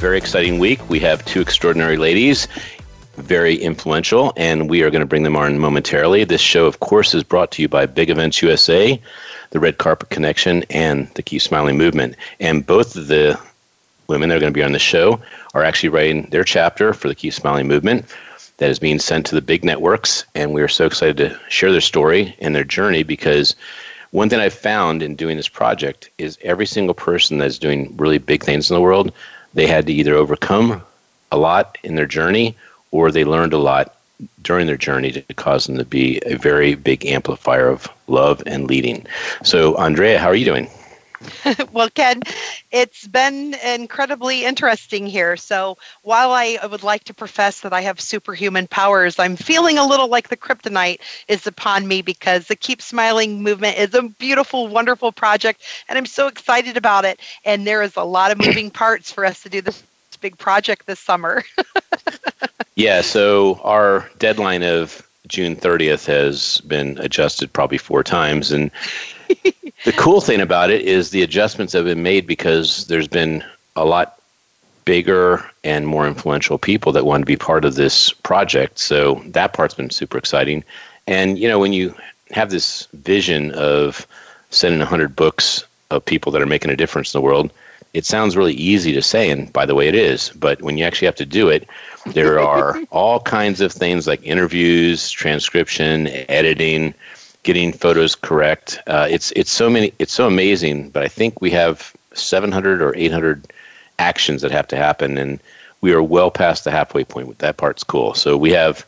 Very exciting week. We have two extraordinary ladies, very influential, and we are going to bring them on momentarily. This show, of course, is brought to you by Big Events USA, the Red Carpet Connection, and the Keep Smiling Movement. And both of the women that are going to be on the show are actually writing their chapter for the Keep Smiling Movement that is being sent to the big networks. And we are so excited to share their story and their journey, because one thing I've found in doing this project is every single person that's doing really big things in the world, they had to either overcome a lot in their journey, or they learned a lot during their journey to cause them to be a very big amplifier of love and leading. So, Andrea, how are you doing? Well, Ken, it's been incredibly interesting here. So while I would like to profess that I have superhuman powers, I'm feeling a little like the kryptonite is upon me, because the Keep Smiling Movement is a beautiful, wonderful project, and I'm so excited about it. And there is a lot of moving parts for us to do this big project this summer. Yeah, so our deadline of June 30th has been adjusted probably 4 times, and the cool thing about it is the adjustments have been made because there's been a lot bigger and more influential people that want to be part of this project. So that part's been super exciting. And, you know, when you have this vision of sending 100 books of people that are making a difference in the world, it sounds really easy to say, and by the way, it is. But when you actually have to do it, there are all kinds of things like interviews, transcription, editing, getting photos correct. It's so amazing, but I think we have 700 or 800 actions that have to happen, and we are well past the halfway point. That part's cool. So we have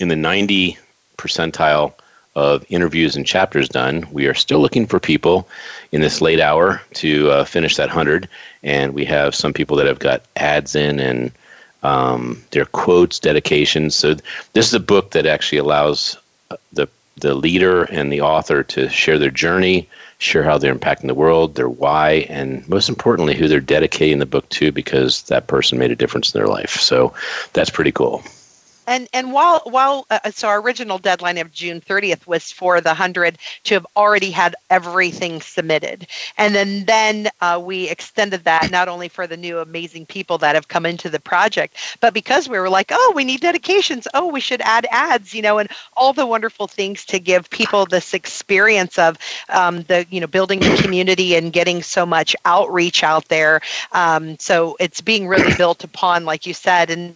in the 90 percentile of interviews and chapters done. We are still looking for people in this late hour to finish that 100, and we have some people that have got ads in and their quotes, dedications. So this is a book that actually allows the leader and the author to share their journey, share how they're impacting the world, their why, and most importantly, who they're dedicating the book to, because that person made a difference in their life. So that's pretty cool. And so our original deadline of June 30th was for the 100 to have already had everything submitted. And then we extended that not only for the new amazing people that have come into the project, but because we were like, oh, we need dedications. Oh, we should add ads, you know, and all the wonderful things to give people this experience of building the community and getting so much outreach out there. So it's being really built upon, like you said,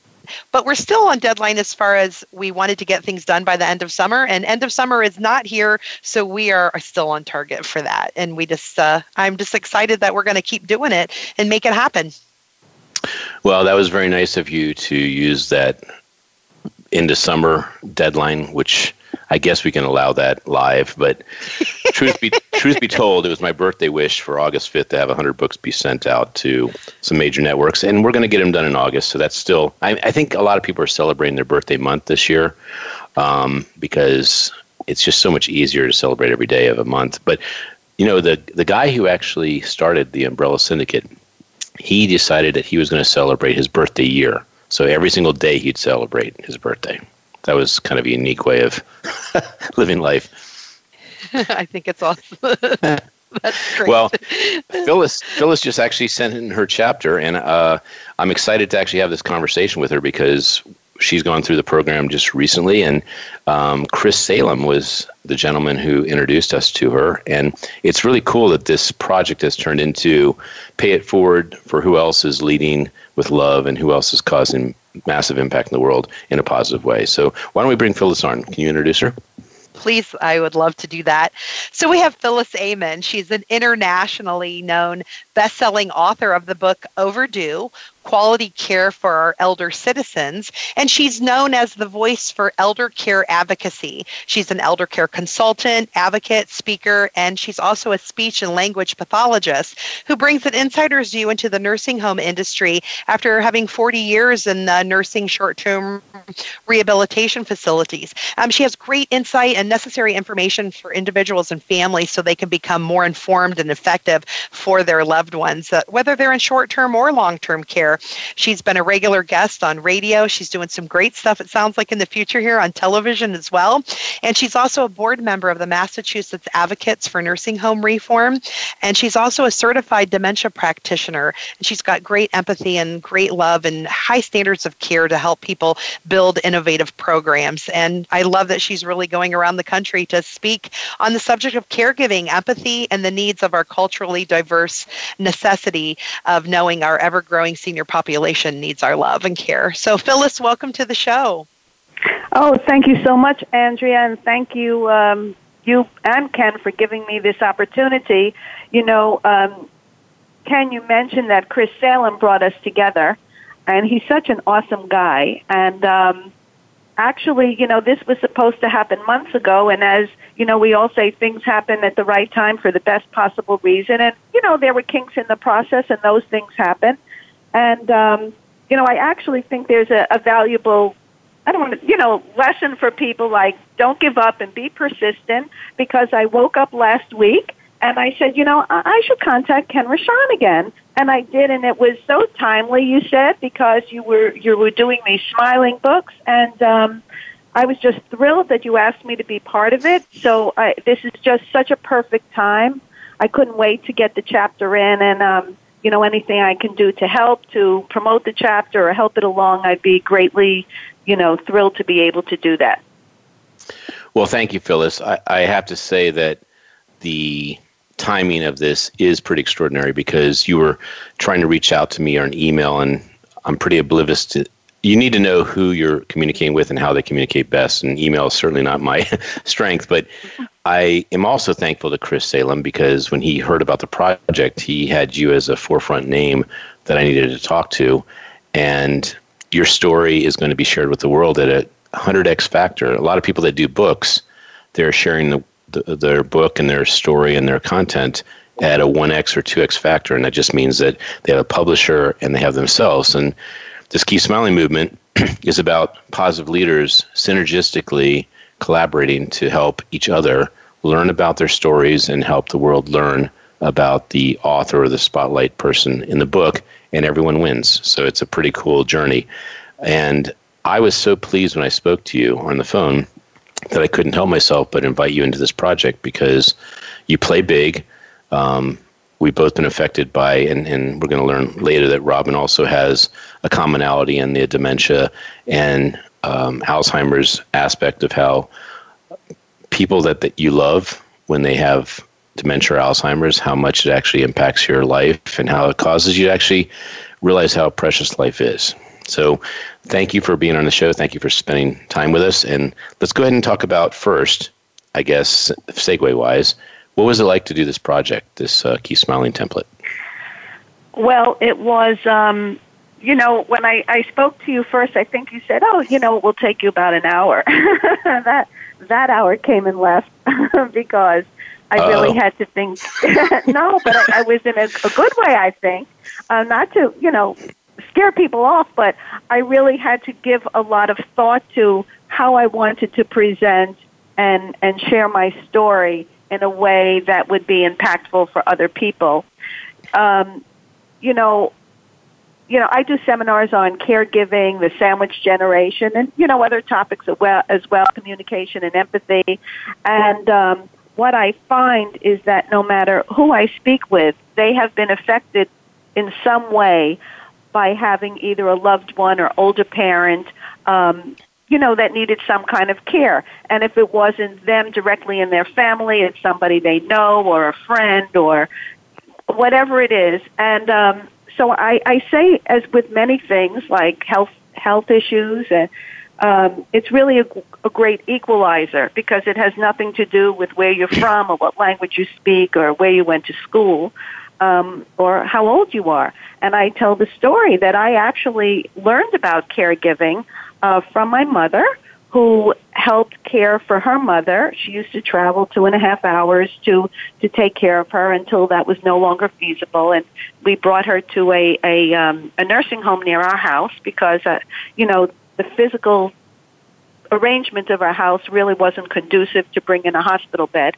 but we're still on deadline as far as we wanted to get things done by the end of summer, and end of summer is not here, so we are still on target for that. And we just, I'm just excited that we're going to keep doing it and make it happen. Well, that was very nice of you to use that end of summer deadline, which I guess we can allow that live. But truth be told, it was my birthday wish for August 5th to have 100 books be sent out to some major networks. And we're going to get them done in August. So that's still, I think a lot of people are celebrating their birthday month this year because it's just so much easier to celebrate every day of a month. But, you know, the guy who actually started the Umbrella Syndicate, he decided that he was going to celebrate his birthday year. So every single day he'd celebrate his birthday. That was kind of a unique way of living life. I think it's awesome. That's great. Well, Phyllis just actually sent in her chapter, and I'm excited to actually have this conversation with her because she's gone through the program just recently, and Chris Salem was the gentleman who introduced us to her. And it's really cool that this project has turned into pay it forward for who else is leading with love and who else is causing massive impact in the world in a positive way. So why don't we bring Phyllis on? Can you introduce her? Please, I would love to do that. So we have Phyllis Ayman. She's an internationally known best-selling author of the book Overdue, quality care for our elder citizens, and she's known as the voice for elder care advocacy. She's an elder care consultant, advocate, speaker, and she's also a speech and language pathologist who brings an insider's view into the nursing home industry after having 40 years in the nursing short-term rehabilitation facilities. She has great insight and necessary information for individuals and families so they can become more informed and effective for their loved ones, whether they're in short-term or long-term care. She's been a regular guest on radio. She's doing some great stuff, it sounds like, in the future here on television as well. And she's also a board member of the Massachusetts Advocates for Nursing Home Reform. And she's also a certified dementia practitioner. And she's got great empathy and great love and high standards of care to help people build innovative programs. And I love that she's really going around the country to speak on the subject of caregiving, empathy, and the needs of our culturally diverse necessity of knowing our ever-growing senior population needs our love and care. So, Phyllis, welcome to the show. Oh, thank you so much, Andrea, and thank you, you and Ken, for giving me this opportunity. You know, Ken, you mentioned that Chris Salem brought us together, and he's such an awesome guy. And actually, you know, this was supposed to happen months ago, and as you know, we all say things happen at the right time for the best possible reason, and you know, there were kinks in the process, and those things happen. And you know, I actually think there's a valuable, I don't want to, you know, lesson for people, like, don't give up and be persistent, because I woke up last week and I said, you know, I should contact Ken Rochon again. And I did, and it was so timely, you said, because you were doing these smiling books, and I was just thrilled that you asked me to be part of it. So this is just such a perfect time. I couldn't wait to get the chapter in, and you know, anything I can do to help, to promote the chapter or help it along, I'd be greatly, you know, thrilled to be able to do that. Well, thank you, Phyllis. I have to say that the timing of this is pretty extraordinary, because you were trying to reach out to me on email, and I'm pretty oblivious to, you need to know who you're communicating with and how they communicate best, and email is certainly not my strength. But I am also thankful to Chris Salem, because when he heard about the project, he had you as a forefront name that I needed to talk to, and your story is going to be shared with the world at a 100x factor. A lot of people that do books, they're sharing their book and their story and their content at a 1x or 2x factor, and that just means that they have a publisher and they have themselves. And this Keep Smiling movement is about positive leaders synergistically collaborating to help each other learn about their stories and help the world learn about the author or the spotlight person in the book, and everyone wins. So it's a pretty cool journey. And I was so pleased when I spoke to you on the phone that I couldn't help myself but invite you into this project, because you play big. We've both been affected by, and we're going to learn later that Robin also has a commonality in the dementia and Alzheimer's aspect of how people that you love, when they have dementia or Alzheimer's, how much it actually impacts your life and how it causes you to actually realize how precious life is. So thank you for being on the show. Thank you for spending time with us. And let's go ahead and talk about first, I guess, segue-wise, what was it like to do this project, this Keep Smiling template? Well, it was, you know, when I spoke to you first, I think you said, oh, you know, it will take you about an hour. that hour came and left because I really had to think. No, but I was in a good way, I think, not to, you know, scare people off, but I really had to give a lot of thought to how I wanted to present and share my story in a way that would be impactful for other people. You know, I do seminars on caregiving, the sandwich generation, and, you know, other topics as well, communication and empathy. And what I find is that no matter who I speak with, they have been affected in some way by having either a loved one or older parent, you know, that needed some kind of care. And if it wasn't them directly in their family, it's somebody they know or a friend or whatever it is. And so I say, as with many things like health issues, and it's really a great equalizer, because it has nothing to do with where you're from or what language you speak or where you went to school. or how old you are. And I tell the story that I actually learned about caregiving from my mother, who helped care for her mother. She used to travel 2.5 hours to take care of her until that was no longer feasible. And we brought her to a nursing home near our house because, you know, the physical arrangement of our house really wasn't conducive to bring in a hospital bed.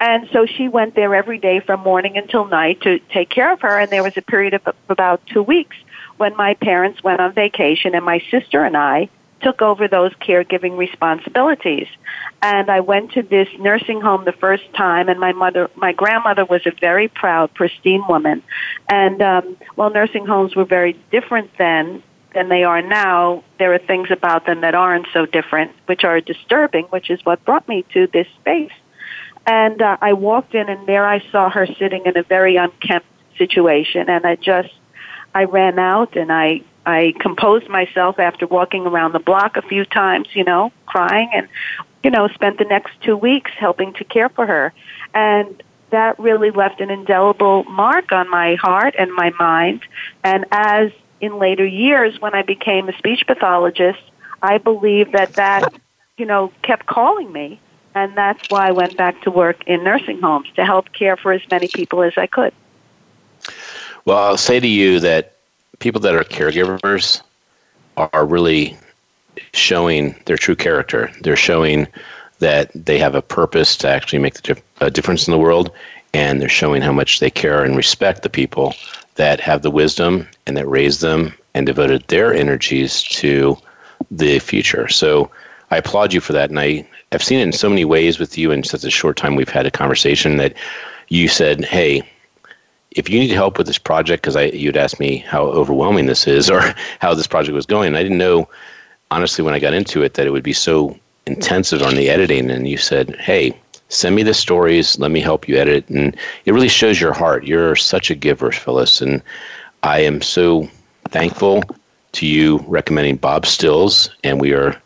And so she went there every day from morning until night to take care of her. And there was a period of about 2 weeks when my parents went on vacation, and my sister and I took over those caregiving responsibilities. And I went to this nursing home the first time, and my grandmother was a very proud, pristine woman. And while nursing homes were very different then than they are now, there are things about them that aren't so different, which are disturbing, which is what brought me to this space. And I walked in, and there I saw her sitting in a very unkempt situation, and I ran out, and I composed myself after walking around the block a few times, you know, crying, and, you know, spent the next 2 weeks helping to care for her. And that really left an indelible mark on my heart and my mind. And as in later years, when I became a speech pathologist, I believe that, you know, kept calling me. And that's why I went back to work in nursing homes, to help care for as many people as I could. Well, I'll say to you that people that are caregivers are really showing their true character. They're showing that they have a purpose to actually make a difference in the world, and they're showing how much they care and respect the people that have the wisdom and that raised them and devoted their energies to the future. So I applaud you for that, and I've seen it in so many ways with you in such a short time we've had a conversation, that you said, hey, if you need help with this project, because you'd asked me how overwhelming this is or how this project was going. And I didn't know, honestly, when I got into it, that it would be so intensive on the editing. And you said, hey, send me the stories. Let me help you edit. And it really shows your heart. You're such a giver, Phyllis. And I am so thankful to you recommending Bob Stills. And we are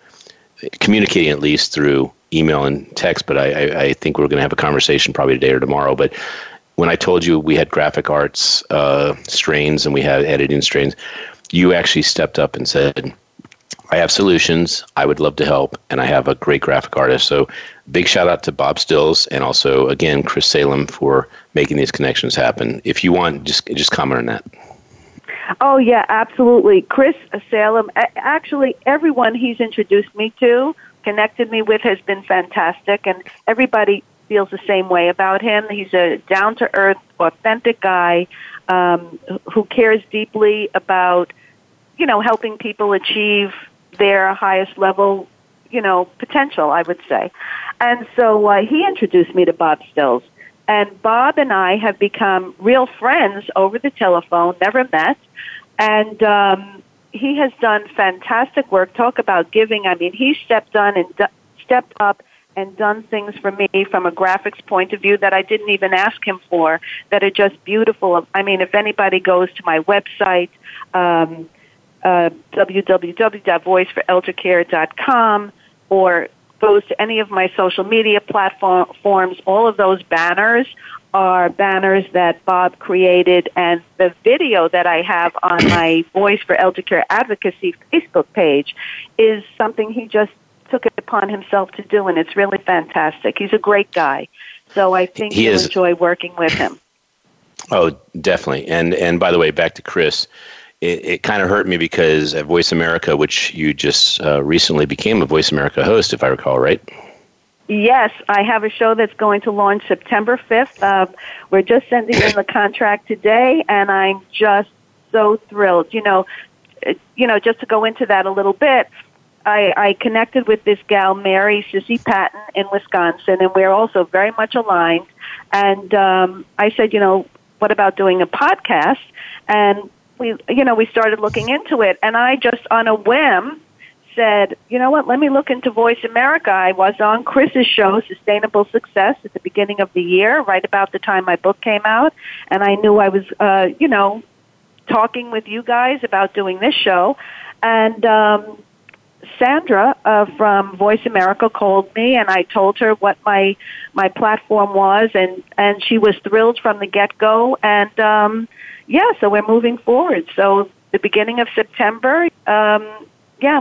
communicating at least through email and text. But I think we're going to have a conversation probably today or tomorrow. But when I told you we had graphic arts strains and we had editing strains, you actually stepped up and said, I have solutions, I would love to help, and I have a great graphic artist. So big shout out to Bob Stills and also, again, Chris Salem for making these connections happen. If you want, just comment on that. Oh, yeah, absolutely. Chris Salem, actually everyone he's introduced me to, connected me with, has been fantastic, and everybody feels the same way about him. He's a down-to-earth, authentic guy who cares deeply about, you know, helping people achieve their highest level, you know, potential, I would say. And so he introduced me to Bob Stills. And Bob and I have become real friends over the telephone, never met. And he has done fantastic work. Talk about giving. I mean, he stepped up and done things for me from a graphics point of view that I didn't even ask him for, that are just beautiful. I mean, if anybody goes to my website, www.voiceforeldercare.com, or goes to any of my social media platforms, all of those banners are banners that Bob created, and the video that I have on my Voice for Elder Care Advocacy Facebook page is something he just took it upon himself to do, and it's really fantastic. He's a great guy, so I think you'll enjoy working with him. Oh, definitely. And by the way, back to Chris, it kind of hurt me because at Voice America, which you just recently became a Voice America host, if I recall, right? Yes, I have a show that's going to launch September 5th. We're just sending in the contract today, and I'm just so thrilled. You know, just to go into that a little bit, I connected with this gal, Mary Sissy Patton, in Wisconsin, and we're also very much aligned. And I said, you know, what about doing a podcast? And we started looking into it, and I just on a whim said, you know what, let me look into Voice America. I was on Chris's show, Sustainable Success, at the beginning of the year, right about the time my book came out, and I knew I was, you know, talking with you guys about doing this show, and Sandra from Voice America called me, and I told her what my platform was, and she was thrilled from the get-go. And, so we're moving forward. So the beginning of September, I'm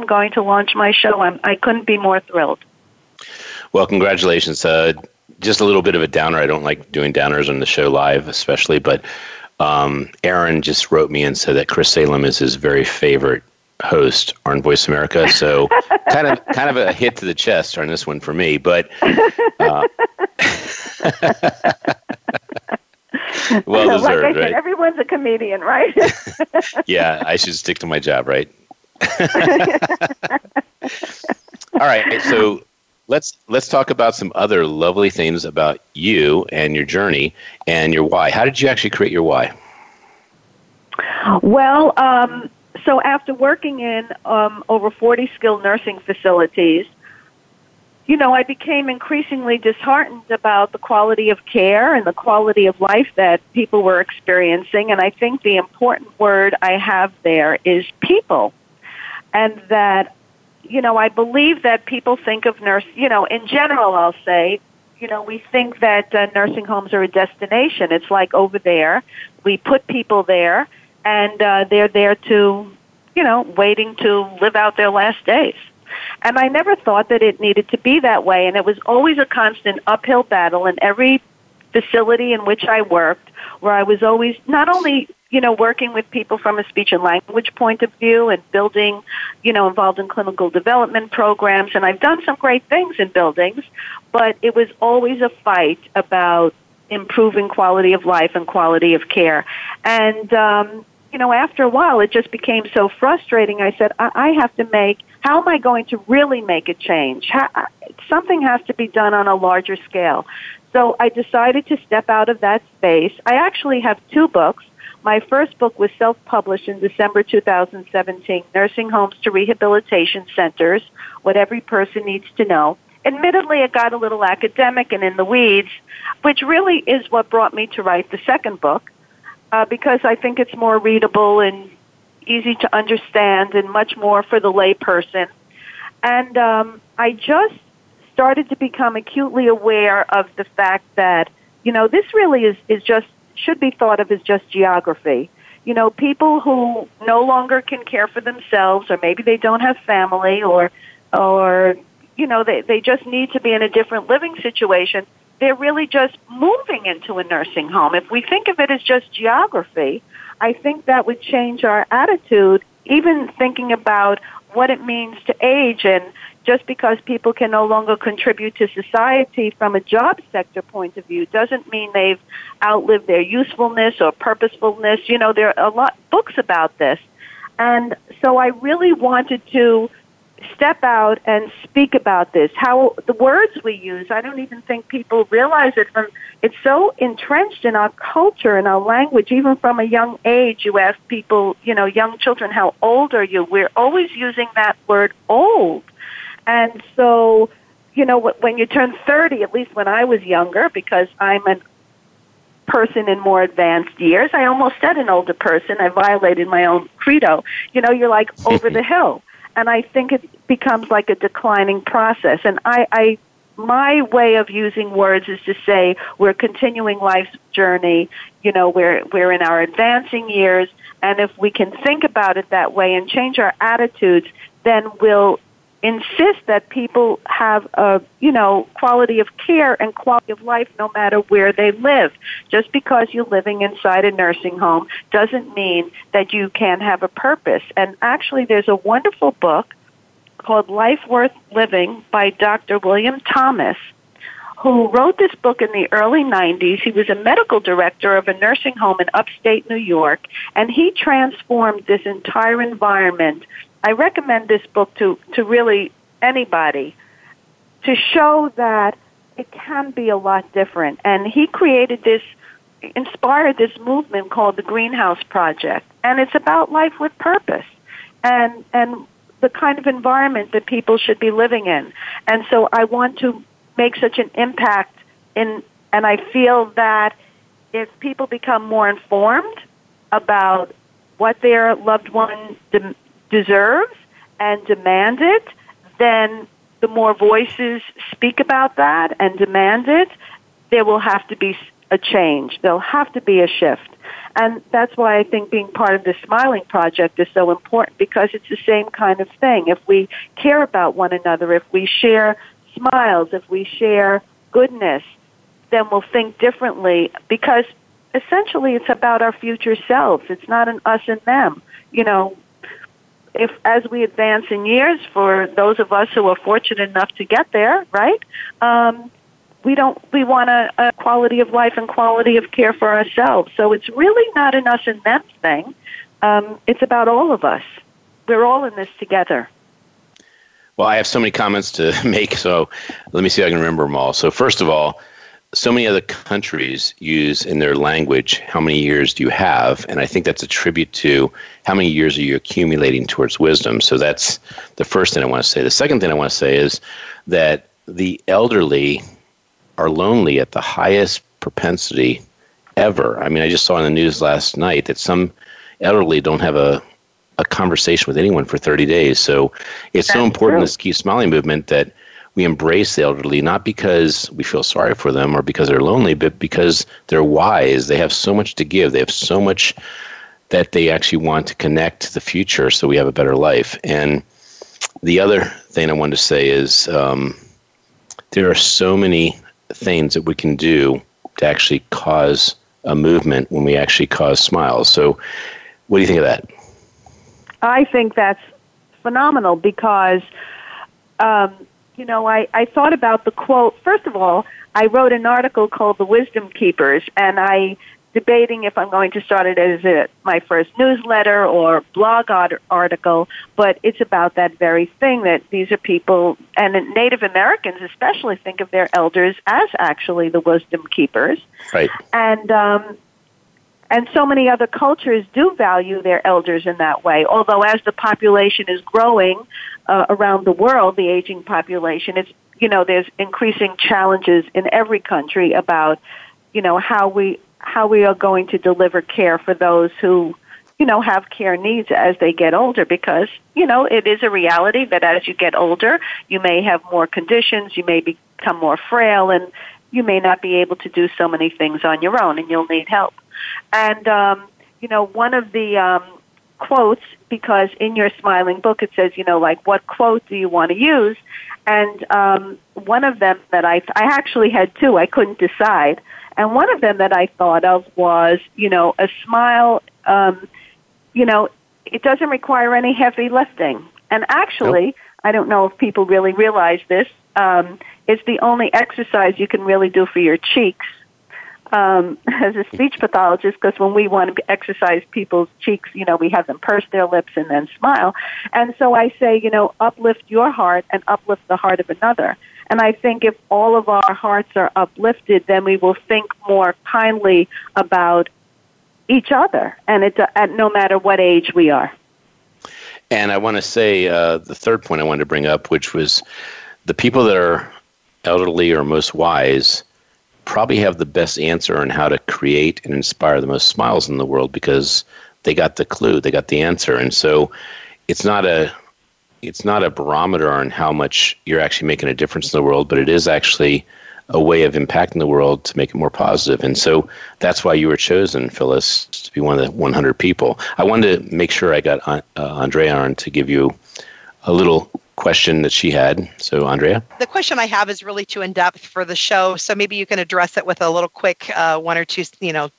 going to launch my show. I couldn't be more thrilled. Well, congratulations. Just a little bit of a downer. I don't like doing downers on the show live especially, but Aaron just wrote me and said that Chris Salem is his very favorite host on Voice America. So kind of a hit to the chest on this one for me, but well deserved, like I said, right? Everyone's a comedian, right? Yeah, I should stick to my job, right? All right, so let's talk about some other lovely things about you and your journey and your why. How did you actually create your why? Well, so after working in over 40 skilled nursing facilities, I became increasingly disheartened about the quality of care and the quality of life that people were experiencing. And I think the important word I have there is people. And that, I believe that people think of nurse, in general, I'll say, we think that nursing homes are a destination. It's like over there. We put people there, and they're there to, waiting to live out their last days. And I never thought that it needed to be that way. And it was always a constant uphill battle in every facility in which I worked, where I was always not only working with people from a speech and language point of view and building, involved in clinical development programs. And I've done some great things in buildings, but it was always a fight about improving quality of life and quality of care. And, after a while, it just became so frustrating. I said, I have to how am I going to really make a change? Something has to be done on a larger scale. So I decided to step out of that space. I actually have two books. My first book was self-published in December 2017, Nursing Homes to Rehabilitation Centers, What Every Person Needs to Know. Admittedly, it got a little academic and in the weeds, which really is what brought me to write the second book, because I think it's more readable and easy to understand and much more for the layperson. And I just started to become acutely aware of the fact that, this really is just should be thought of as just geography. People who no longer can care for themselves, or maybe they don't have family, or they just need to be in a different living situation, they're really just moving into a nursing home. If we think of it as just geography, I think that would change our attitude, even thinking about what it means to age. And just because people can no longer contribute to society from a job sector point of view doesn't mean they've outlived their usefulness or purposefulness. There are a lot of books about this. And so I really wanted to step out and speak about this, how the words we use. I don't even think people realize it. It's so entrenched in our culture and our language. Even from a young age, you ask people, young children, how old are you? We're always using that word old. And so, when you turn 30, at least when I was younger, because I'm a person in more advanced years, I almost said an older person. I violated my own credo. You're like over the hill. And I think it becomes like a declining process. And my way of using words is to say we're continuing life's journey. We're in our advancing years. And if we can think about it that way and change our attitudes, then we'll insist that people have a, quality of care and quality of life no matter where they live. Just because you're living inside a nursing home doesn't mean that you can't have a purpose. And actually, there's a wonderful book called Life Worth Living by Dr. William Thomas, who wrote this book in the early 90s. He was a medical director of a nursing home in upstate New York, and he transformed this entire environment. I recommend this book to really anybody to show that it can be a lot different. And he inspired this movement called the Greenhouse Project. And it's about life with purpose and the kind of environment that people should be living in. And so I want to make such an impact and I feel that if people become more informed about what their loved one deserves and demand it, then the more voices speak about that and demand it, there will have to be a change. There'll have to be a shift. And that's why I think being part of the Smiling Project is so important, because it's the same kind of thing. If we care about one another, if we share smiles, if we share goodness, then we'll think differently, because essentially it's about our future selves. It's not an us and them. You know, if as we advance in years, for those of us who are fortunate enough to get there, right, we want a quality of life and quality of care for ourselves. So it's really not an us and them thing. It's about all of us. We're all in this together. Well, I have so many comments to make, so let me see if I can remember them all. So first of all, so many other countries use in their language, how many years do you have? And I think that's a tribute to how many years are you accumulating towards wisdom. So that's the first thing I want to say. The second thing I want to say is that the elderly are lonely at the highest propensity ever. I mean, I just saw in the news last night that some elderly don't have a conversation with anyone for 30 days. So it's so important, this Keep Smiling movement, that we embrace the elderly, not because we feel sorry for them or because they're lonely, but because they're wise. They have so much to give. They have so much that they actually want to connect to the future so we have a better life. And the other thing I wanted to say is there are so many things that we can do to actually cause a movement when we actually cause smiles. So what do you think of that? I think that's phenomenal because you know, I thought about the quote. First of all, I wrote an article called The Wisdom Keepers, and I'm debating if I'm going to start it as my first newsletter or blog article, but it's about that very thing, that these are people, and Native Americans especially think of their elders as actually the wisdom keepers. Right. And so many other cultures do value their elders in that way, although as the population is growing around the world, the aging population, it's, you know, there's increasing challenges in every country about, you know, how we are going to deliver care for those who, you know, have care needs as they get older, because, you know, it is a reality that as you get older, you may have more conditions, you may become more frail, and you may not be able to do so many things on your own, and you'll need help. And, you know, one of the quotes, because in your Smiling book it says, you know, like, what quote do you want to use? And one of them that I actually had two, I couldn't decide. And one of them that I thought of was, you know, a smile, you know, it doesn't require any heavy lifting. And actually, nope. I don't know if people really realize this, it's the only exercise you can really do for your cheeks. As a speech pathologist, because when we want to exercise people's cheeks, you know, we have them purse their lips and then smile. And so I say, you know, uplift your heart and uplift the heart of another. And I think if all of our hearts are uplifted, then we will think more kindly about each other, and it, at no matter what age we are. And I want to say the third point I wanted to bring up, which was the people that are elderly or most wise probably have the best answer on how to create and inspire the most smiles in the world, because they got the clue, they got the answer. And so it's not a barometer on how much you're actually making a difference in the world, but it is actually a way of impacting the world to make it more positive. And so that's why you were chosen, Phyllis, to be one of the 100 people. I wanted to make sure I got Andrea on to give you a little question that she had. So, Andrea? The question I have is really too in-depth for the show, so maybe you can address it with a little quick one or two, you know,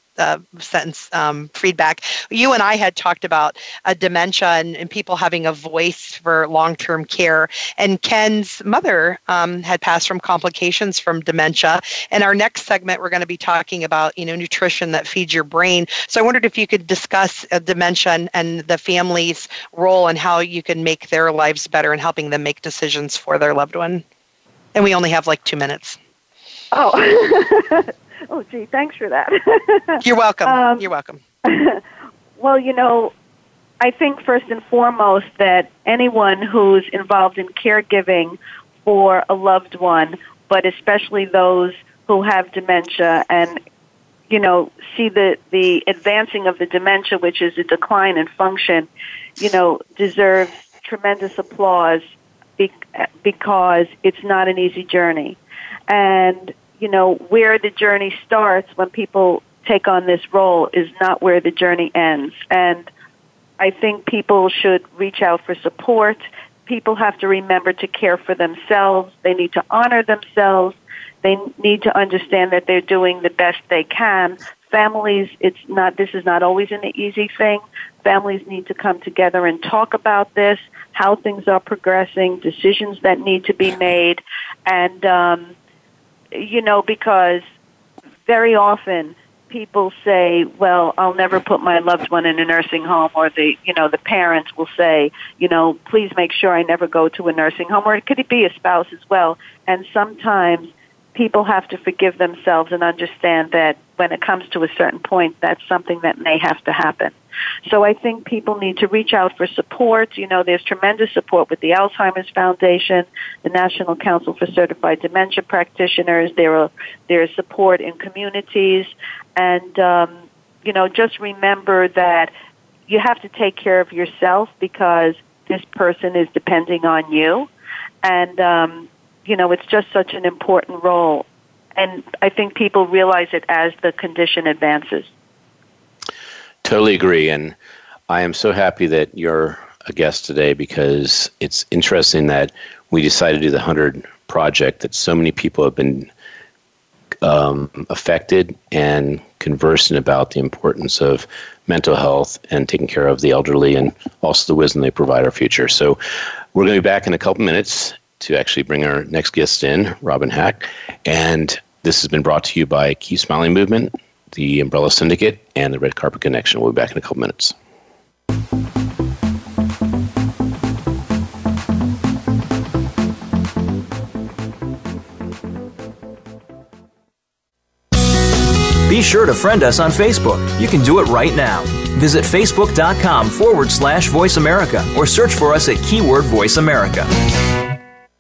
sentence feedback. You and I had talked about dementia and people having a voice for long-term care. And Ken's mother had passed from complications from dementia. And our next segment, we're going to be talking about, you know, nutrition that feeds your brain. So I wondered if you could discuss dementia and the family's role and how you can make their lives better and helping them make decisions for their loved one. And we only have like 2 minutes. Oh. Oh, gee, thanks for that. You're welcome. You're welcome. Well, you know, I think first and foremost that anyone who's involved in caregiving for a loved one, but especially those who have dementia and, you know, see the advancing of the dementia, which is a decline in function, you know, deserves tremendous applause because it's not an easy journey. And, you know, where the journey starts when people take on this role is not where the journey ends. And I think people should reach out for support. People have to remember to care for themselves. They need to honor themselves. They need to understand that they're doing the best they can. Families, this is not always an easy thing. Families need to come together and talk about this, how things are progressing, decisions that need to be made. And, you know, because very often people say, well, I'll never put my loved one in a nursing home, or the parents will say, you know, please make sure I never go to a nursing home, or it could be a spouse as well. And sometimes people have to forgive themselves and understand that when it comes to a certain point, that's something that may have to happen. So I think people need to reach out for support. You know, there's tremendous support with the Alzheimer's Foundation, the National Council for Certified Dementia Practitioners. There is support in communities. And, you know, just remember that you have to take care of yourself because this person is depending on you. And, you know, it's just such an important role. And I think people realize it as the condition advances. Totally agree. And I am so happy that you're a guest today, because it's interesting that we decided to do the 100 Project, that so many people have been affected and conversant about the importance of mental health and taking care of the elderly, and also the wisdom they provide our future. So we're going to be back in a couple minutes to actually bring our next guest in, Robin Haack. And this has been brought to you by Keep Smiling Movement, the Umbrella Syndicate, and the Red Carpet Connection. We'll be back in a couple minutes. Be sure to friend us on Facebook. You can do it right now. Visit facebook.com/Voice America or search for us at keyword Voice America.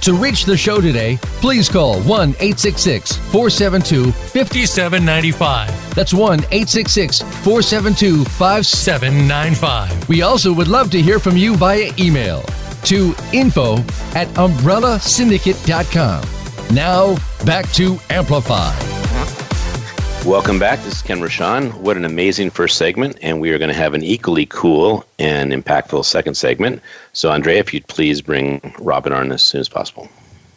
To reach the show today, please call 1-866-472-5795. That's 1-866-472-5795. We also would love to hear from you via email to info@umbrellasyndicate.com. Now, back to Amplify. Welcome back. This is Ken Rochon. What an amazing first segment, and we are going to have an equally cool and impactful second segment. So, Andrea, if you'd please bring Robin on as soon as possible.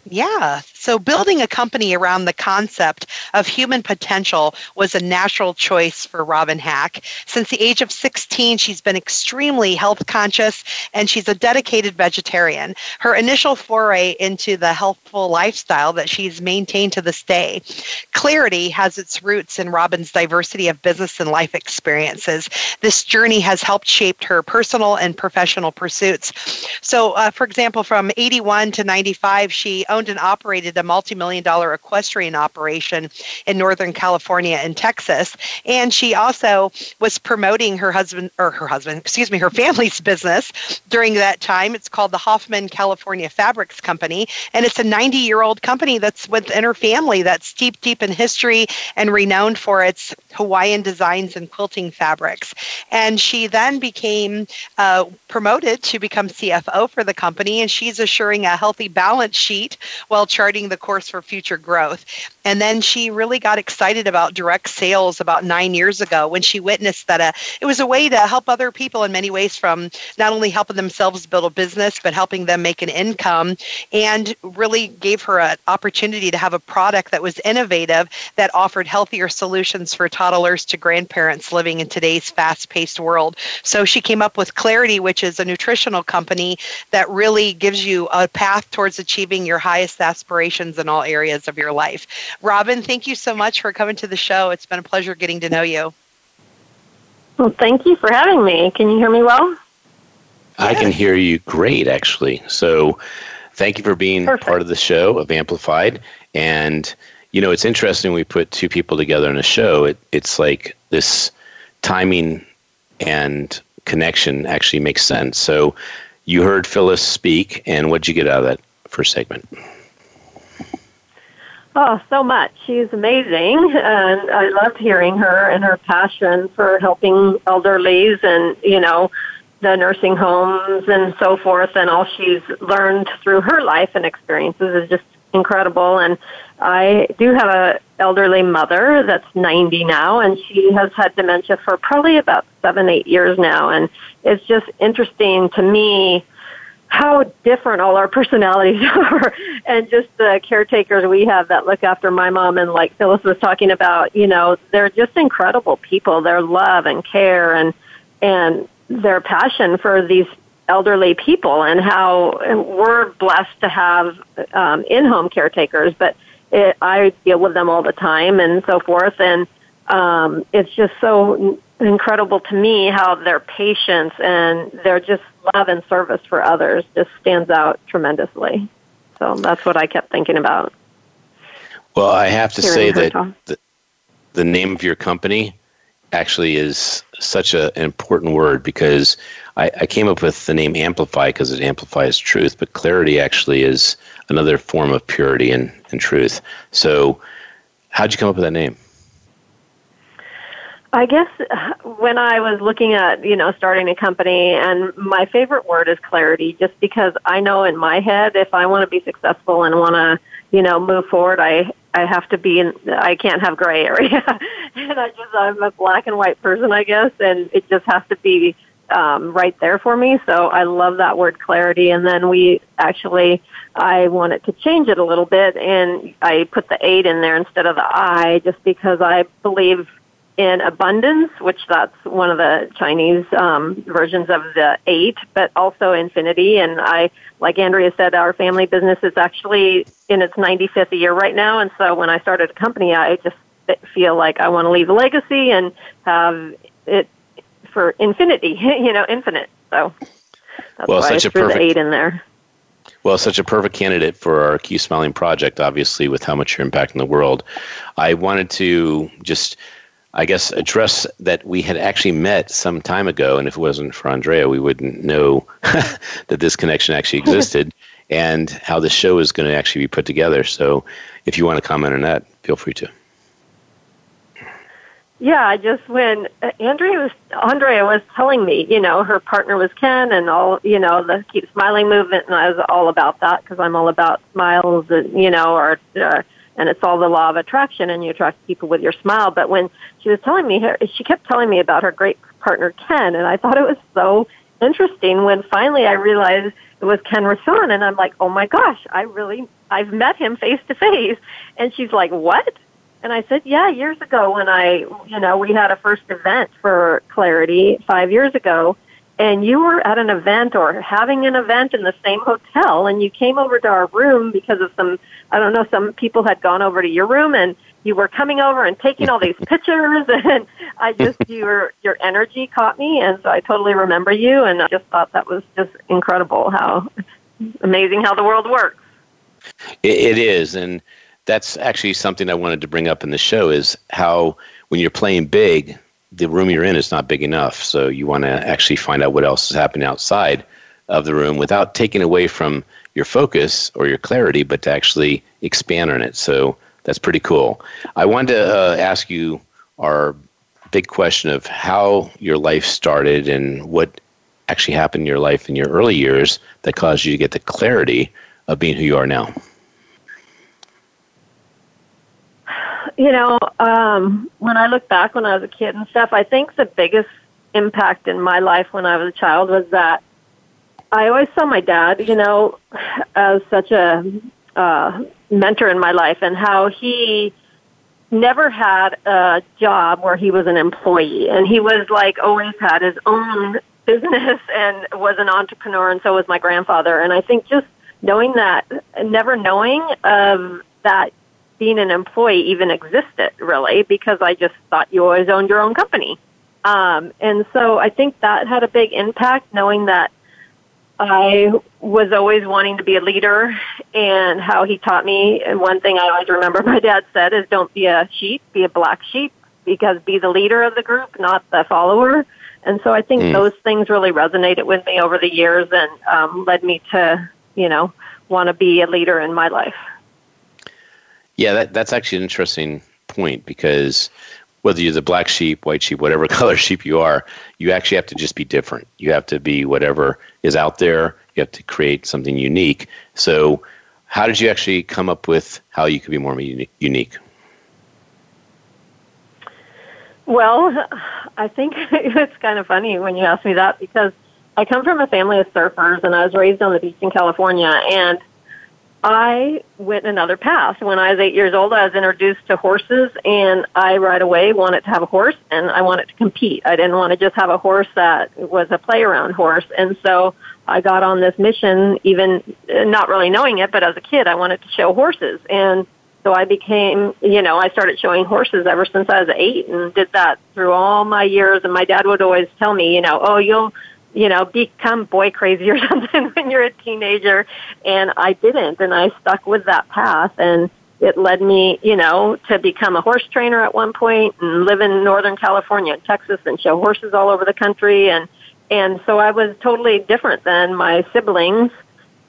Yeah. So building a company around the concept of human potential was a natural choice for Robin Haack. Since the age of 16, she's been extremely health conscious, and she's a dedicated vegetarian. Her initial foray into the healthful lifestyle that she's maintained to this day. Clar8ty has its roots in Robin's diversity of business and life experiences. This journey has helped shape her personal and professional pursuits. So, for example, from 81 to 95, she owned and operated a multi-million-dollar equestrian operation in Northern California and Texas. And she also was promoting her family's business during that time. It's called the Hoffman California Fabrics Company. And it's a 90-year-old company that's within her family, that's steeped deep in history and renowned for its Hawaiian designs and quilting fabrics. And she then became promoted to become CFO for the company. And she's assuring a healthy balance sheet while charting charting the course for future growth. And then she really got excited about direct sales about 9 years ago when she witnessed that it was a way to help other people in many ways, from not only helping themselves build a business, but helping them make an income, and really gave her an opportunity to have a product that was innovative, that offered healthier solutions for toddlers to grandparents living in today's fast-paced world. So she came up with Clar8ty, which is a nutritional company that really gives you a path towards achieving your highest aspirations in all areas of your life. Robin, thank you so much for coming to the show. It's been a pleasure getting to know you. Well, thank you for having me. Can you hear me well? I can hear you great, actually. So thank you for being part of the show of AMPlified. And, you know, it's interesting, we put two people together in a show. It's like this timing and connection actually makes sense. So you heard Phyllis speak, and what'd you get out of that first segment? Oh, so much. She's amazing, and I loved hearing her and her passion for helping elderlies and, you know, the nursing homes and so forth, and all she's learned through her life and experiences is just incredible. And I do have an elderly mother that's 90 now, and she has had dementia for probably about 7-8 years now, and it's just interesting to me how different all our personalities are, and just the caretakers we have that look after my mom, and like Phyllis was talking about, you know, they're just incredible people. Their love and care and their passion for these elderly people, and how we're blessed to have in-home caretakers, but I deal with them all the time and so forth, and it's just so incredible to me how their patience and their just love and service for others just stands out tremendously. So that's what I kept thinking about. Well, I have to say that the name of your company actually is such an important word, because I came up with the name AMPlified because it amplifies truth, but Clar8ty actually is another form of purity and truth. So how'd you come up with that name? I guess when I was looking at, you know, starting a company, and my favorite word is Clar8ty, just because I know in my head, if I want to be successful and want to, you know, move forward, I have to be in, I can't have gray area. And I'm a black and white person, I guess, and it just has to be right there for me. So I love that word Clar8ty. And then I wanted to change it a little bit, and I put the 8 in there instead of the I, just because I believe in abundance, which that's one of the Chinese versions of the 8, but also infinity. And I, like Andrea said, our family business is actually in its 95th year right now. And so when I started a company, I just feel like I want to leave a legacy and have it for infinity, you know, infinite. So that's why I threw the 8 in there. Well, such a perfect candidate for our Keep Smiling project, obviously, with how much you're impacting the world. I wanted to just, I guess, address that we had actually met some time ago, and if it wasn't for Andrea, we wouldn't know that this connection actually existed, and how the show is going to actually be put together. So if you want to comment on that, feel free to. Yeah, when Andrea was telling me, you know, her partner was Ken, and all, you know, the Keep Smiling Movement, and I was all about that, because I'm all about smiles, and, you know, and it's all the law of attraction, and you attract people with your smile. But when she was telling me, she kept telling me about her great partner, Ken, and I thought it was so interesting when finally I realized it was Ken Rochon, and I'm like, oh my gosh, I've met him face to face. And she's like, what? And I said, yeah, years ago when we had a first event for Clar8ty 5 years ago, and you were at an event or having an event in the same hotel, and you came over to our room because of some people had gone over to your room, and you were coming over and taking all these pictures, and your energy caught me, and so I totally remember you, and I just thought that was just incredible, how amazing how the world works. It is, and that's actually something I wanted to bring up in the show, is how when you're playing big, the room you're in is not big enough. So you want to actually find out what else is happening outside of the room without taking away from your focus or your Clar8ty, but to actually expand on it. So that's pretty cool. I wanted to ask you our big question of how your life started and what actually happened in your life in your early years that caused you to get the Clar8ty of being who you are now. you know, when I look back when I was a kid and stuff, I think the biggest impact in my life when I was a child was that I always saw my dad, you know, as such a mentor in my life, and how he never had a job where he was an employee, and he was like always had his own business and was an entrepreneur, and so was my grandfather. And I think just knowing that, never knowing of that being an employee even existed really, because I just thought you always owned your own company. And so I think that had a big impact, knowing that I was always wanting to be a leader, and how he taught me. And one thing I always remember my dad said is, don't be a sheep, be a black sheep, because be the leader of the group, not the follower. And so I think those things really resonated with me over the years, and led me to, you know, want to be a leader in my life. Yeah, that's actually an interesting point, because whether you're the black sheep, white sheep, whatever color sheep you are, you actually have to just be different. You have to be whatever is out there. You have to create something unique. So how did you actually come up with how you could be more unique? Well, I think it's kind of funny when you ask me that, because I come from a family of surfers, and I was raised on the beach in California, and I went another path. When I was 8 years old, I was introduced to horses, and I right away wanted to have a horse, and I wanted to compete. I didn't want to just have a horse that was a play-around horse. And so I got on this mission, even not really knowing it, but as a kid, I wanted to show horses. And so I became, you know, I started showing horses ever since I was 8, and did that through all my years. And my dad would always tell me, you know, oh, you'll, you know, become boy crazy or something when you're a teenager. And I didn't. And I stuck with that path. And it led me, you know, to become a horse trainer at one point, and live in Northern California and Texas, and show horses all over the country. And so I was totally different than my siblings.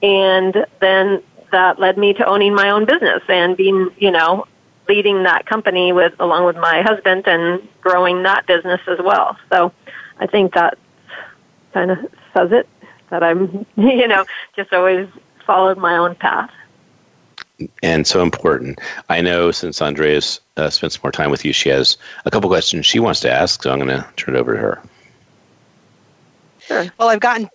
And then that led me to owning my own business and being, you know, leading that company with, along with my husband, and growing that business as well. So I think that kind of says it, that I'm, you know, just always followed my own path. And so important. I know since Andrea's spent some more time with you, she has a couple questions she wants to ask, so I'm going to turn it over to her. Sure. Well, I've gotten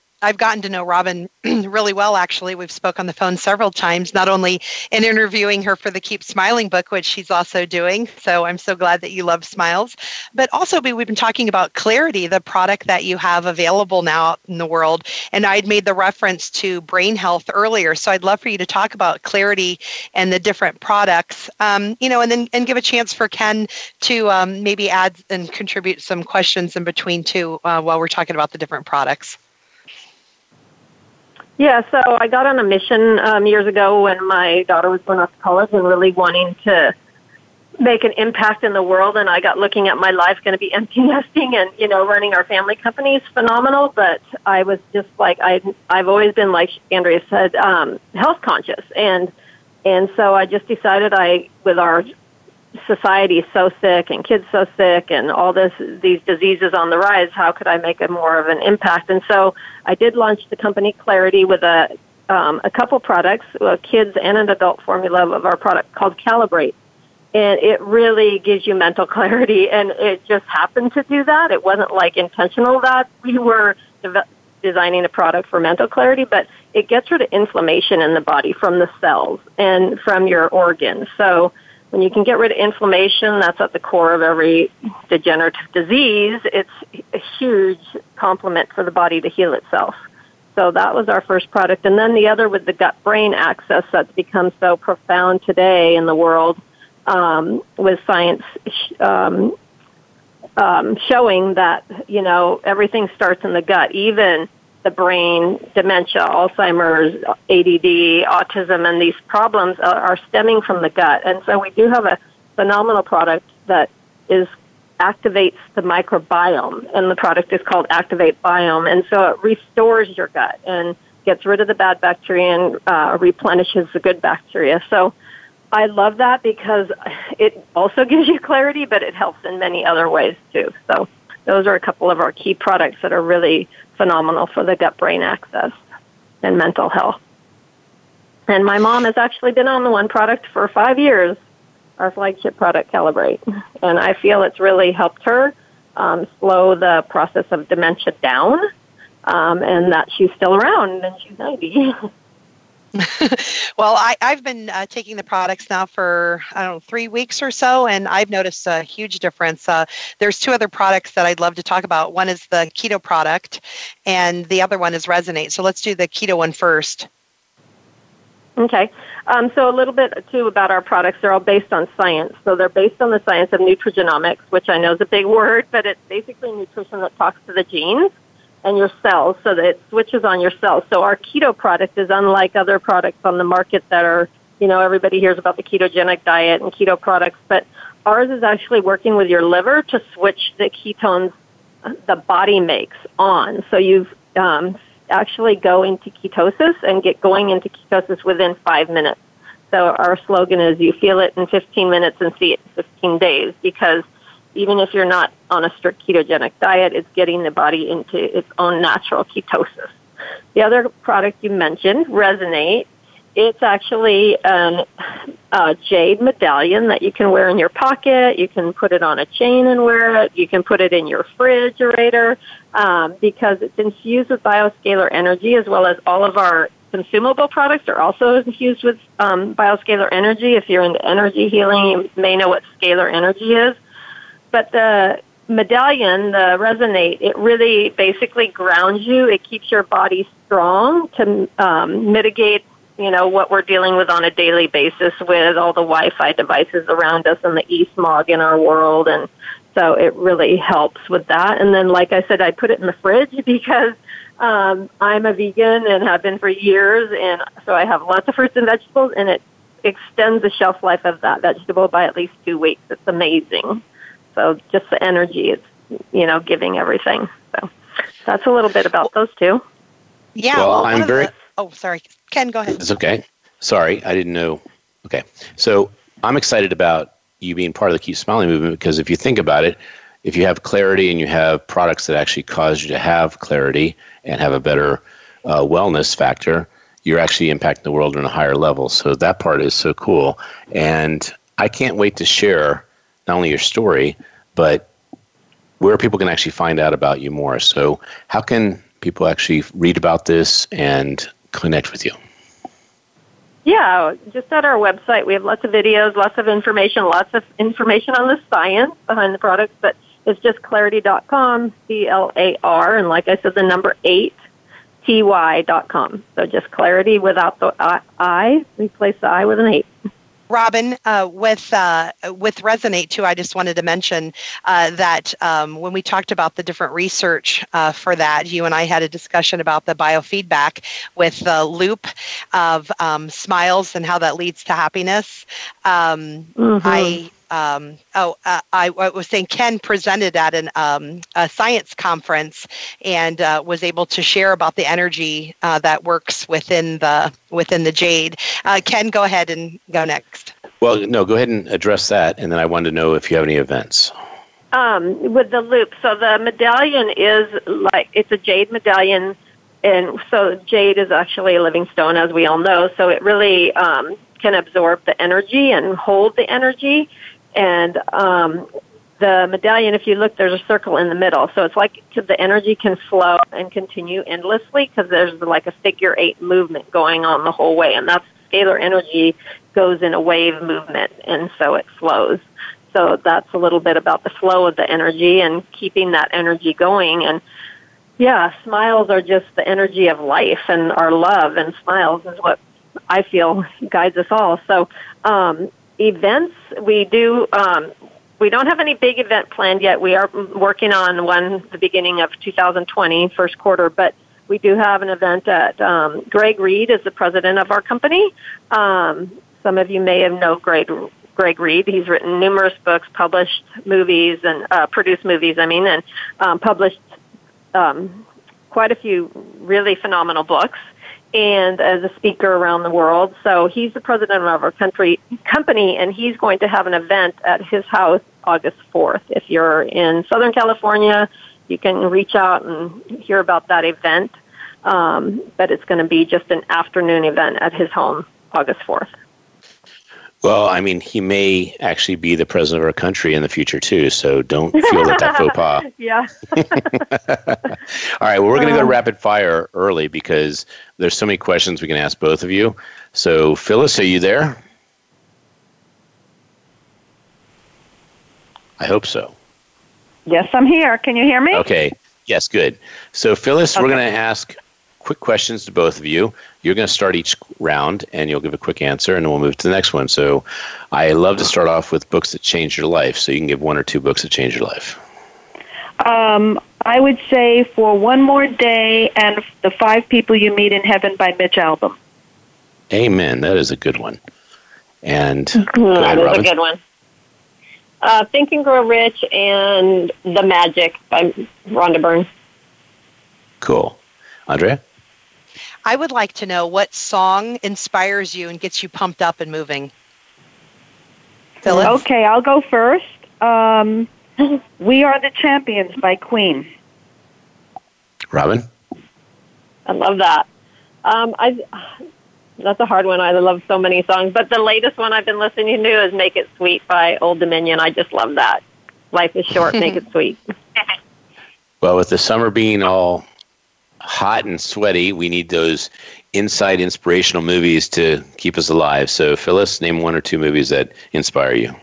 to know Robin really well, actually. We've spoke on the phone several times, not only in interviewing her for the Keep Smiling book, which she's also doing. So I'm so glad that you love smiles. But also, we've been talking about Clar8ty, the product that you have available now out in the world. And I'd made the reference to brain health earlier. So I'd love for you to talk about Clar8ty and the different products, you know, and give a chance for Ken to maybe add and contribute some questions in between, too, while we're talking about the different products. Yeah, so I got on a mission years ago when my daughter was going off to college, and really wanting to make an impact in the world. And I got looking at my life going to be empty nesting, and, you know, running our family company is phenomenal. But I was just like, I've always been, like Andrea said, health conscious. And so I just decided with our society so sick, and kids so sick, and all these diseases on the rise, how could I make more of an impact? And so I did launch the company Clar8ty with a couple products, a kids and an adult formula of our product called Calibrate. And it really gives you mental clarity, and it just happened to do that. It wasn't like intentional that we were designing a product for mental clarity, but it gets rid of inflammation in the body from the cells and from your organs. So when you can get rid of inflammation, that's at the core of every degenerative disease. It's a huge complement for the body to heal itself. So that was our first product. And then the other, with the gut-brain axis that's become so profound today in the world, with science showing that, you know, everything starts in the gut, even the brain, dementia, Alzheimer's, ADD, autism, and these problems are stemming from the gut. And so we do have a phenomenal product that activates the microbiome, and the product is called Activate Biome. And so it restores your gut and gets rid of the bad bacteria and replenishes the good bacteria. So I love that, because it also gives you clarity, but it helps in many other ways too. So those are a couple of our key products that are really phenomenal for the gut-brain axis and mental health. And my mom has actually been on the one product for 5 years. our flagship product, Calibrate. And I feel it's really helped her slow the process of dementia down, and that she's still around and she's 90. Well, I've been taking the products now for, 3 weeks or so, and I've noticed a huge difference. There's two other products that I'd love to talk about. One is the keto product, and the other one is Resonate. So let's do the keto one first. Okay. So a little bit, too, about our products. They're all based on science. So they're based on the science of nutrigenomics, which I know is a big word, but it's basically nutrition that talks to the genes and your cells, so that it switches on your cells. So our keto product is unlike other products on the market that are, everybody hears about the ketogenic diet and keto products, but ours is actually working with your liver to switch the ketones the body makes on. So you've actually go into ketosis and get going into ketosis within 5 minutes. So our slogan is, you feel it in 15 minutes and see it in 15 days, because even if you're not on a strict ketogenic diet, it's getting the body into its own natural ketosis. The other product you mentioned, Resonate, it's actually a jade medallion that you can wear in your pocket. You can put it on a chain and wear it. You can put it in your refrigerator because it's infused with bioscalar energy, as well as all of our consumable products are also infused with bioscalar energy. If you're into energy healing, you may know what scalar energy is. But the medallion, the Resonate, it really basically grounds you. It keeps your body strong to mitigate what we're dealing with on a daily basis with all the Wi-Fi devices around us and the e-smog in our world. And so it really helps with that. And then, like I said, I put it in the fridge because I'm a vegan and have been for years. And so I have lots of fruits and vegetables, and it extends the shelf life of that vegetable by at least 2 weeks. It's amazing. So just the energy is, giving everything. So that's a little bit about those two. Yeah. Well, I'm very... Oh, sorry. Ken, go ahead. It's okay. Sorry, I didn't know. Okay. So I'm excited about you being part of the Keep Smiling movement, because if you think about it, if you have clarity and you have products that actually cause you to have clarity and have a better wellness factor, you're actually impacting the world on a higher level. So that part is so cool. And I can't wait to share not only your story, but where people can actually find out about you more. So how can people actually read about this and connect with you? Yeah, just at our website. We have lots of videos, lots of information on the science behind the products, but it's just Clar8ty.com, C-L-A-R, and like I said, the number 8, T-Y.com. So just Clar8ty without the I, replace the I with an 8. Robin, with Resonate, too, I just wanted to mention that when we talked about the different research for that, you and I had a discussion about the biofeedback with the loop of smiles and how that leads to happiness. I was saying Ken presented at a science conference and was able to share about the energy that works within the jade. Ken, go ahead and go next. Well, no, go ahead and address that, and then I wanted to know if you have any events. With the loop, so the medallion is it's a jade medallion, and so jade is actually a living stone, as we all know. So it really can absorb the energy and hold the energy. And the medallion, if you look, there's a circle in the middle. So it's like the energy can flow and continue endlessly because there's like a figure 8 movement going on the whole way. And that's scalar energy goes in a wave movement, and so it flows. So that's a little bit about the flow of the energy and keeping that energy going. And yeah, smiles are just the energy of life, and our love and smiles is what I feel guides us all. So events, we do. We don't have any big event planned yet. We are working on one at the beginning of 2020, first quarter, but we do have an event at Greg Reed is the president of our company. Some of you may have known Greg Reed. He's written numerous books, published movies, and produced movies, and published quite a few really phenomenal books, and as a speaker around the world. So he's the president of our company, and he's going to have an event at his house August 4th. If you're in Southern California, you can reach out and hear about that event. But it's going to be just an afternoon event at his home August 4th. Well, I mean, he may actually be the president of our country in the future, too, so don't feel like that faux pas. Yeah. All right, well, we're going to go rapid fire early because there's so many questions we can ask both of you. So, Phyllis, are you there? I hope so. Yes, I'm here. Can you hear me? Okay. Yes, good. So, Phyllis, we're going to ask quick questions to both of you. You're going to start each round, and you'll give a quick answer, and then we'll move to the next one. So, I love to start off with books that change your life. So, you can give one or two books that change your life. I would say For One More Day and The Five People You Meet in Heaven by Mitch Albom. Amen. That is a good one. And that is a good one. Think and Grow Rich and The Magic by Rhonda Byrne. Cool. Andrea? I would like to know what song inspires you and gets you pumped up and moving. Phyllis? Okay, I'll go first. We Are the Champions by Queen. Robin? I love that. That's a hard one. I love so many songs. But the latest one I've been listening to is Make It Sweet by Old Dominion. I just love that. Life is short. Make it sweet. Well, with the summer being all hot and sweaty, we need those inside inspirational movies to keep us alive. So, Phyllis, name one or two movies that inspire you.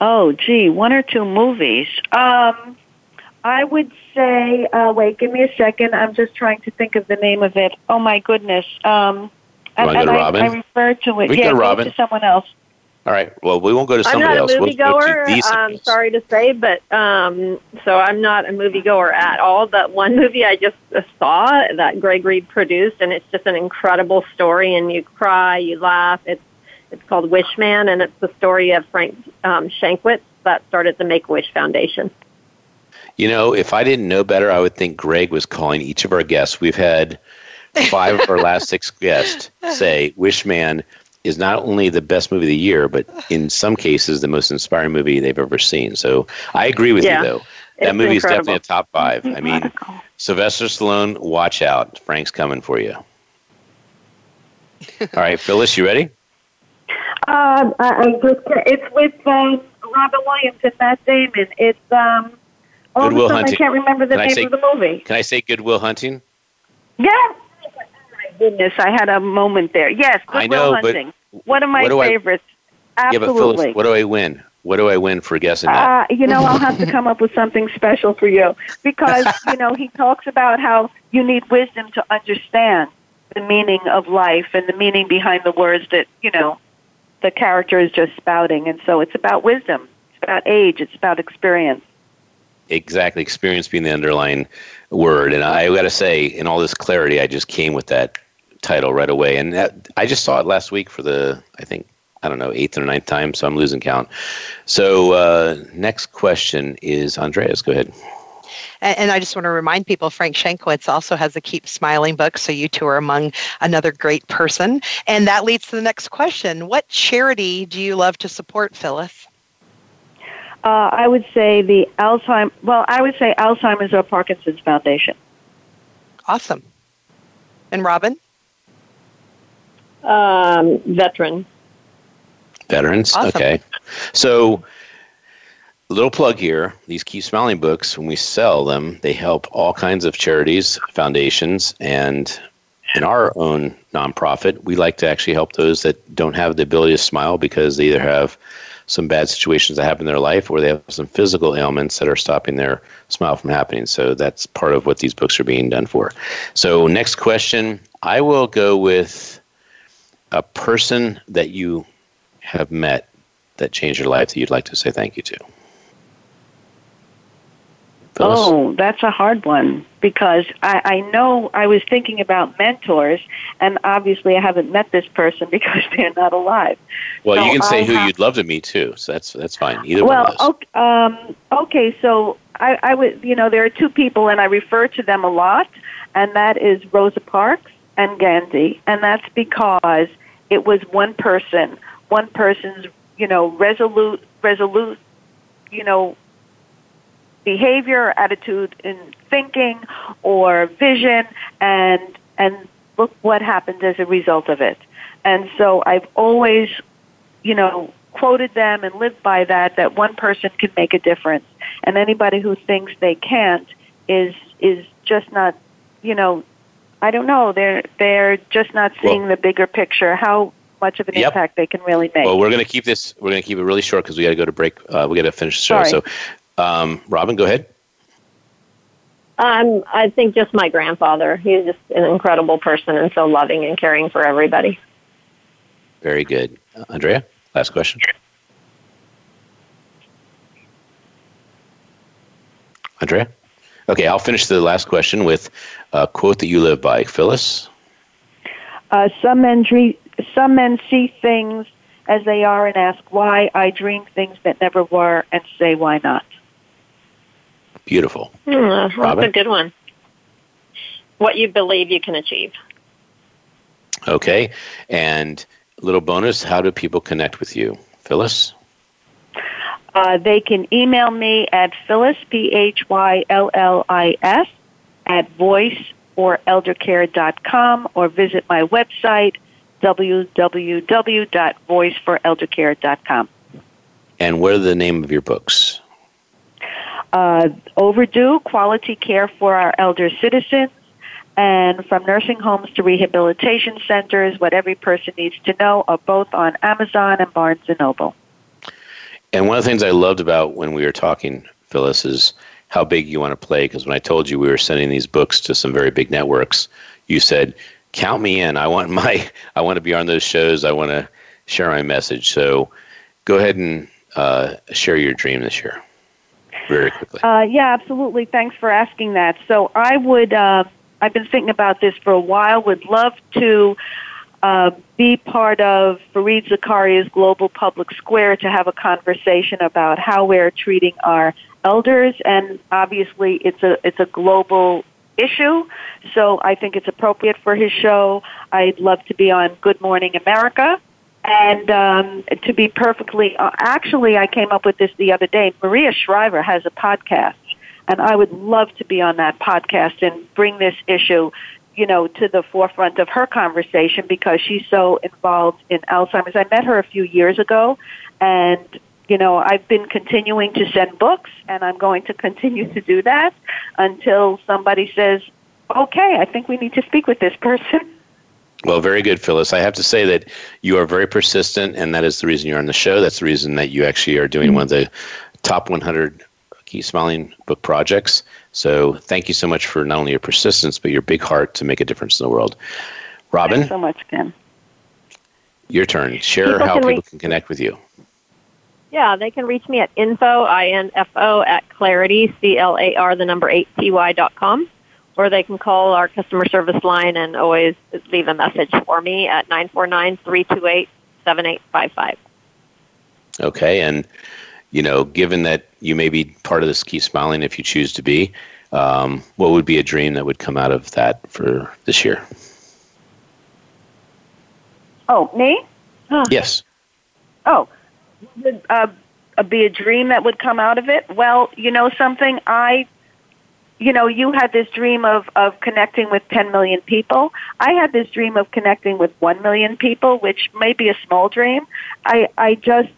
Oh, gee, one or two movies. I would say, wait, give me a second. I'm just trying to think of the name of it. Oh, my goodness. I refer to it. Yeah, go to someone else. All right. Well, we won't go to somebody else. I'm not a moviegoer. I'm sorry to say, but so I'm not a moviegoer at all. But one movie I just saw that Greg Reed produced, and it's just an incredible story. And you cry, you laugh. It's called Wish Man, and it's the story of Frank Shankwitz that started the Make-A-Wish Foundation. You know, if I didn't know better, I would think Greg was calling each of our guests. We've had 5 of our last 6 guests say Wish Man is not only the best movie of the year, but in some cases, the most inspiring movie they've ever seen. So I agree with you, though. That movie is definitely a top 5. I mean, Sylvester Stallone, watch out. Frank's coming for you. All right, Phyllis, you ready? It's with Robin Williams and Matt Damon. It's all Good Will Hunting. I can't remember the name of the movie. Can I say Good Will Hunting? Yes. Goodness, I had a moment there. Yes, Good Will Hunting. One of my favorites. Absolutely. Yeah, but Phyllis, what do I win? What do I win for guessing that? You know, I'll have to come up with something special for you because, you know, he talks about how you need wisdom to understand the meaning of life and the meaning behind the words that, you know, the character is just spouting. And so it's about wisdom. It's about age. It's about experience. Exactly. Experience being the underlying word. And I got to say, in all this clarity, I just came with that title right away. And that, I just saw it last week for the, I think, I don't know, 8th or 9th time, so I'm losing count. So next question is Andrea's. Go ahead. And I just want to remind people, Frank Shankwitz also has a Keep Smiling book, so you two are among another great person. And that leads to the next question. What charity do you love to support, Phyllis? I would say Alzheimer's or Parkinson's Foundation. Awesome. And Robin? Veterans. Veterans? Awesome. Okay. So, a little plug here. These Keep Smiling books, when we sell them, they help all kinds of charities, foundations, and in our own nonprofit, we like to actually help those that don't have the ability to smile because they either have some bad situations that happen in their life, or they have some physical ailments that are stopping their smile from happening. So that's part of what these books are being done for. So next question, I will go with a person that you have met that changed your life that you'd like to say thank you to. Phyllis? Oh, that's a hard one because I know I was thinking about mentors, and obviously I haven't met this person because they're not alive. Well, so you can say who you'd love to meet too, so that's fine. Either one of those. Okay, so I would, you know, there are 2 people, and I refer to them a lot, and that is Rosa Parks and Gandhi, and that's because it was one person's, you know, resolute, you know, behavior, attitude in thinking or vision, and look what happened as a result of it. And so I've always, you know, quoted them and lived by that, that one person can make a difference. And anybody who thinks they can't is just not, you know, I don't know, they're just not seeing the bigger picture, how much of an impact they can really make. Well, we're going to keep it really short because we got to go to break. We got to finish the show. Sorry. So, Robin, go ahead. I think just my grandfather. He was just an incredible person and so loving and caring for everybody. Very good. Andrea, last question. Andrea? Okay, I'll finish the last question with a quote that you live by. Phyllis? Some men see things as they are and ask why. I dream things that never were and say why not. Beautiful. Robin? That's a good one. What you believe you can achieve. Okay. And a little bonus, how do people connect with you? Phyllis? They can email me at Phyllis, Phyllis, at voiceforeldercare.com, or visit my website, www.voiceforeldercare.com. And what are the name of your books? Overdue, Quality Care for Our Elder Citizens, and From Nursing Homes to Rehabilitation Centers, What Every Person Needs to Know, are both on Amazon and Barnes & Noble. And one of the things I loved about when we were talking, Phyllis, is how big you want to play, because when I told you we were sending these books to some very big networks, you said, count me in. I want to be on those shows. I want to share my message. So go ahead and share your dream this year. Very quickly. Yeah, absolutely. Thanks for asking that. So I would, I've been thinking about this for a while, would love to be part of Fareed Zakaria's Global Public Square to have a conversation about how we're treating our elders. And obviously it's a global issue. So I think it's appropriate for his show. I'd love to be on Good Morning America. And to be perfectly, actually, I came up with this the other day. Maria Shriver has a podcast, and I would love to be on that podcast and bring this issue, you know, to the forefront of her conversation because she's so involved in Alzheimer's. I met her a few years ago, and, you know, I've been continuing to send books, and I'm going to continue to do that until somebody says, okay, I think we need to speak with this person. Well, very good, Phyllis. I have to say that you are very persistent, and that is the reason you're on the show. That's the reason that you actually are doing one of the top 100 Keep Smiling book projects. So thank you so much for not only your persistence, but your big heart to make a difference in the world. Robin? Thanks so much, Ken. Your turn. Share how people can connect with you. Yeah, they can reach me at info, I-N-F-O, at Clar8ty, Clar8ty.com. Or they can call our customer service line and always leave a message for me at 949-328-7855. Okay. And, you know, given that you may be part of this Keep Smiling if you choose to be, what would be a dream that would come out of that for this year? Oh, me? Yes. Oh, would be a dream that would come out of it? Well, you know something? You know, you had this dream of connecting with 10 million people. I had this dream of connecting with 1 million people, which may be a small dream. I just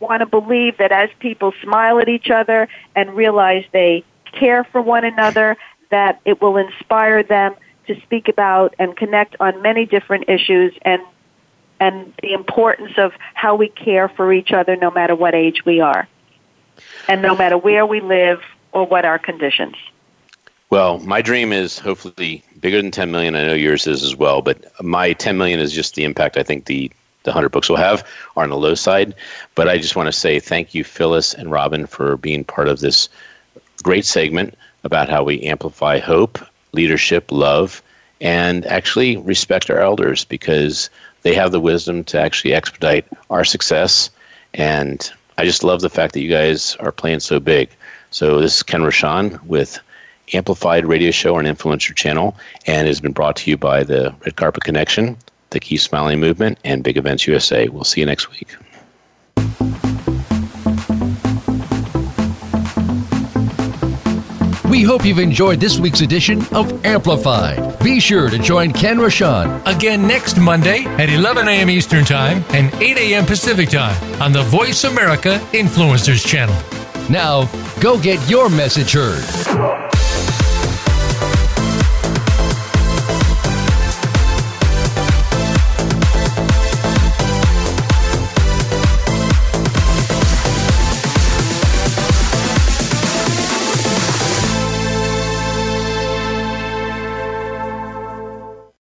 want to believe that as people smile at each other and realize they care for one another, that it will inspire them to speak about and connect on many different issues and the importance of how we care for each other no matter what age we are and no matter where we live or what our conditions. Well, my dream is hopefully bigger than 10 million. I know yours is as well, but my 10 million is just the impact I think the 100 books will have are on the low side. But I just want to say thank you, Phyllis and Robin, for being part of this great segment about how we amplify hope, leadership, love, and actually respect our elders because they have the wisdom to actually expedite our success. And I just love the fact that you guys are playing so big. So this is Ken Rochon with Amplified radio show on Influencer Channel, and has been brought to you by the Red Carpet Connection, the Keep Smiling Movement, and Big Events USA. We'll see you next week. We hope you've enjoyed this week's edition of Amplified. Be sure to join Ken Rochon again next Monday at 11 a.m. Eastern Time and 8 a.m. Pacific Time on the Voice America Influencers Channel. Now, go get your message heard.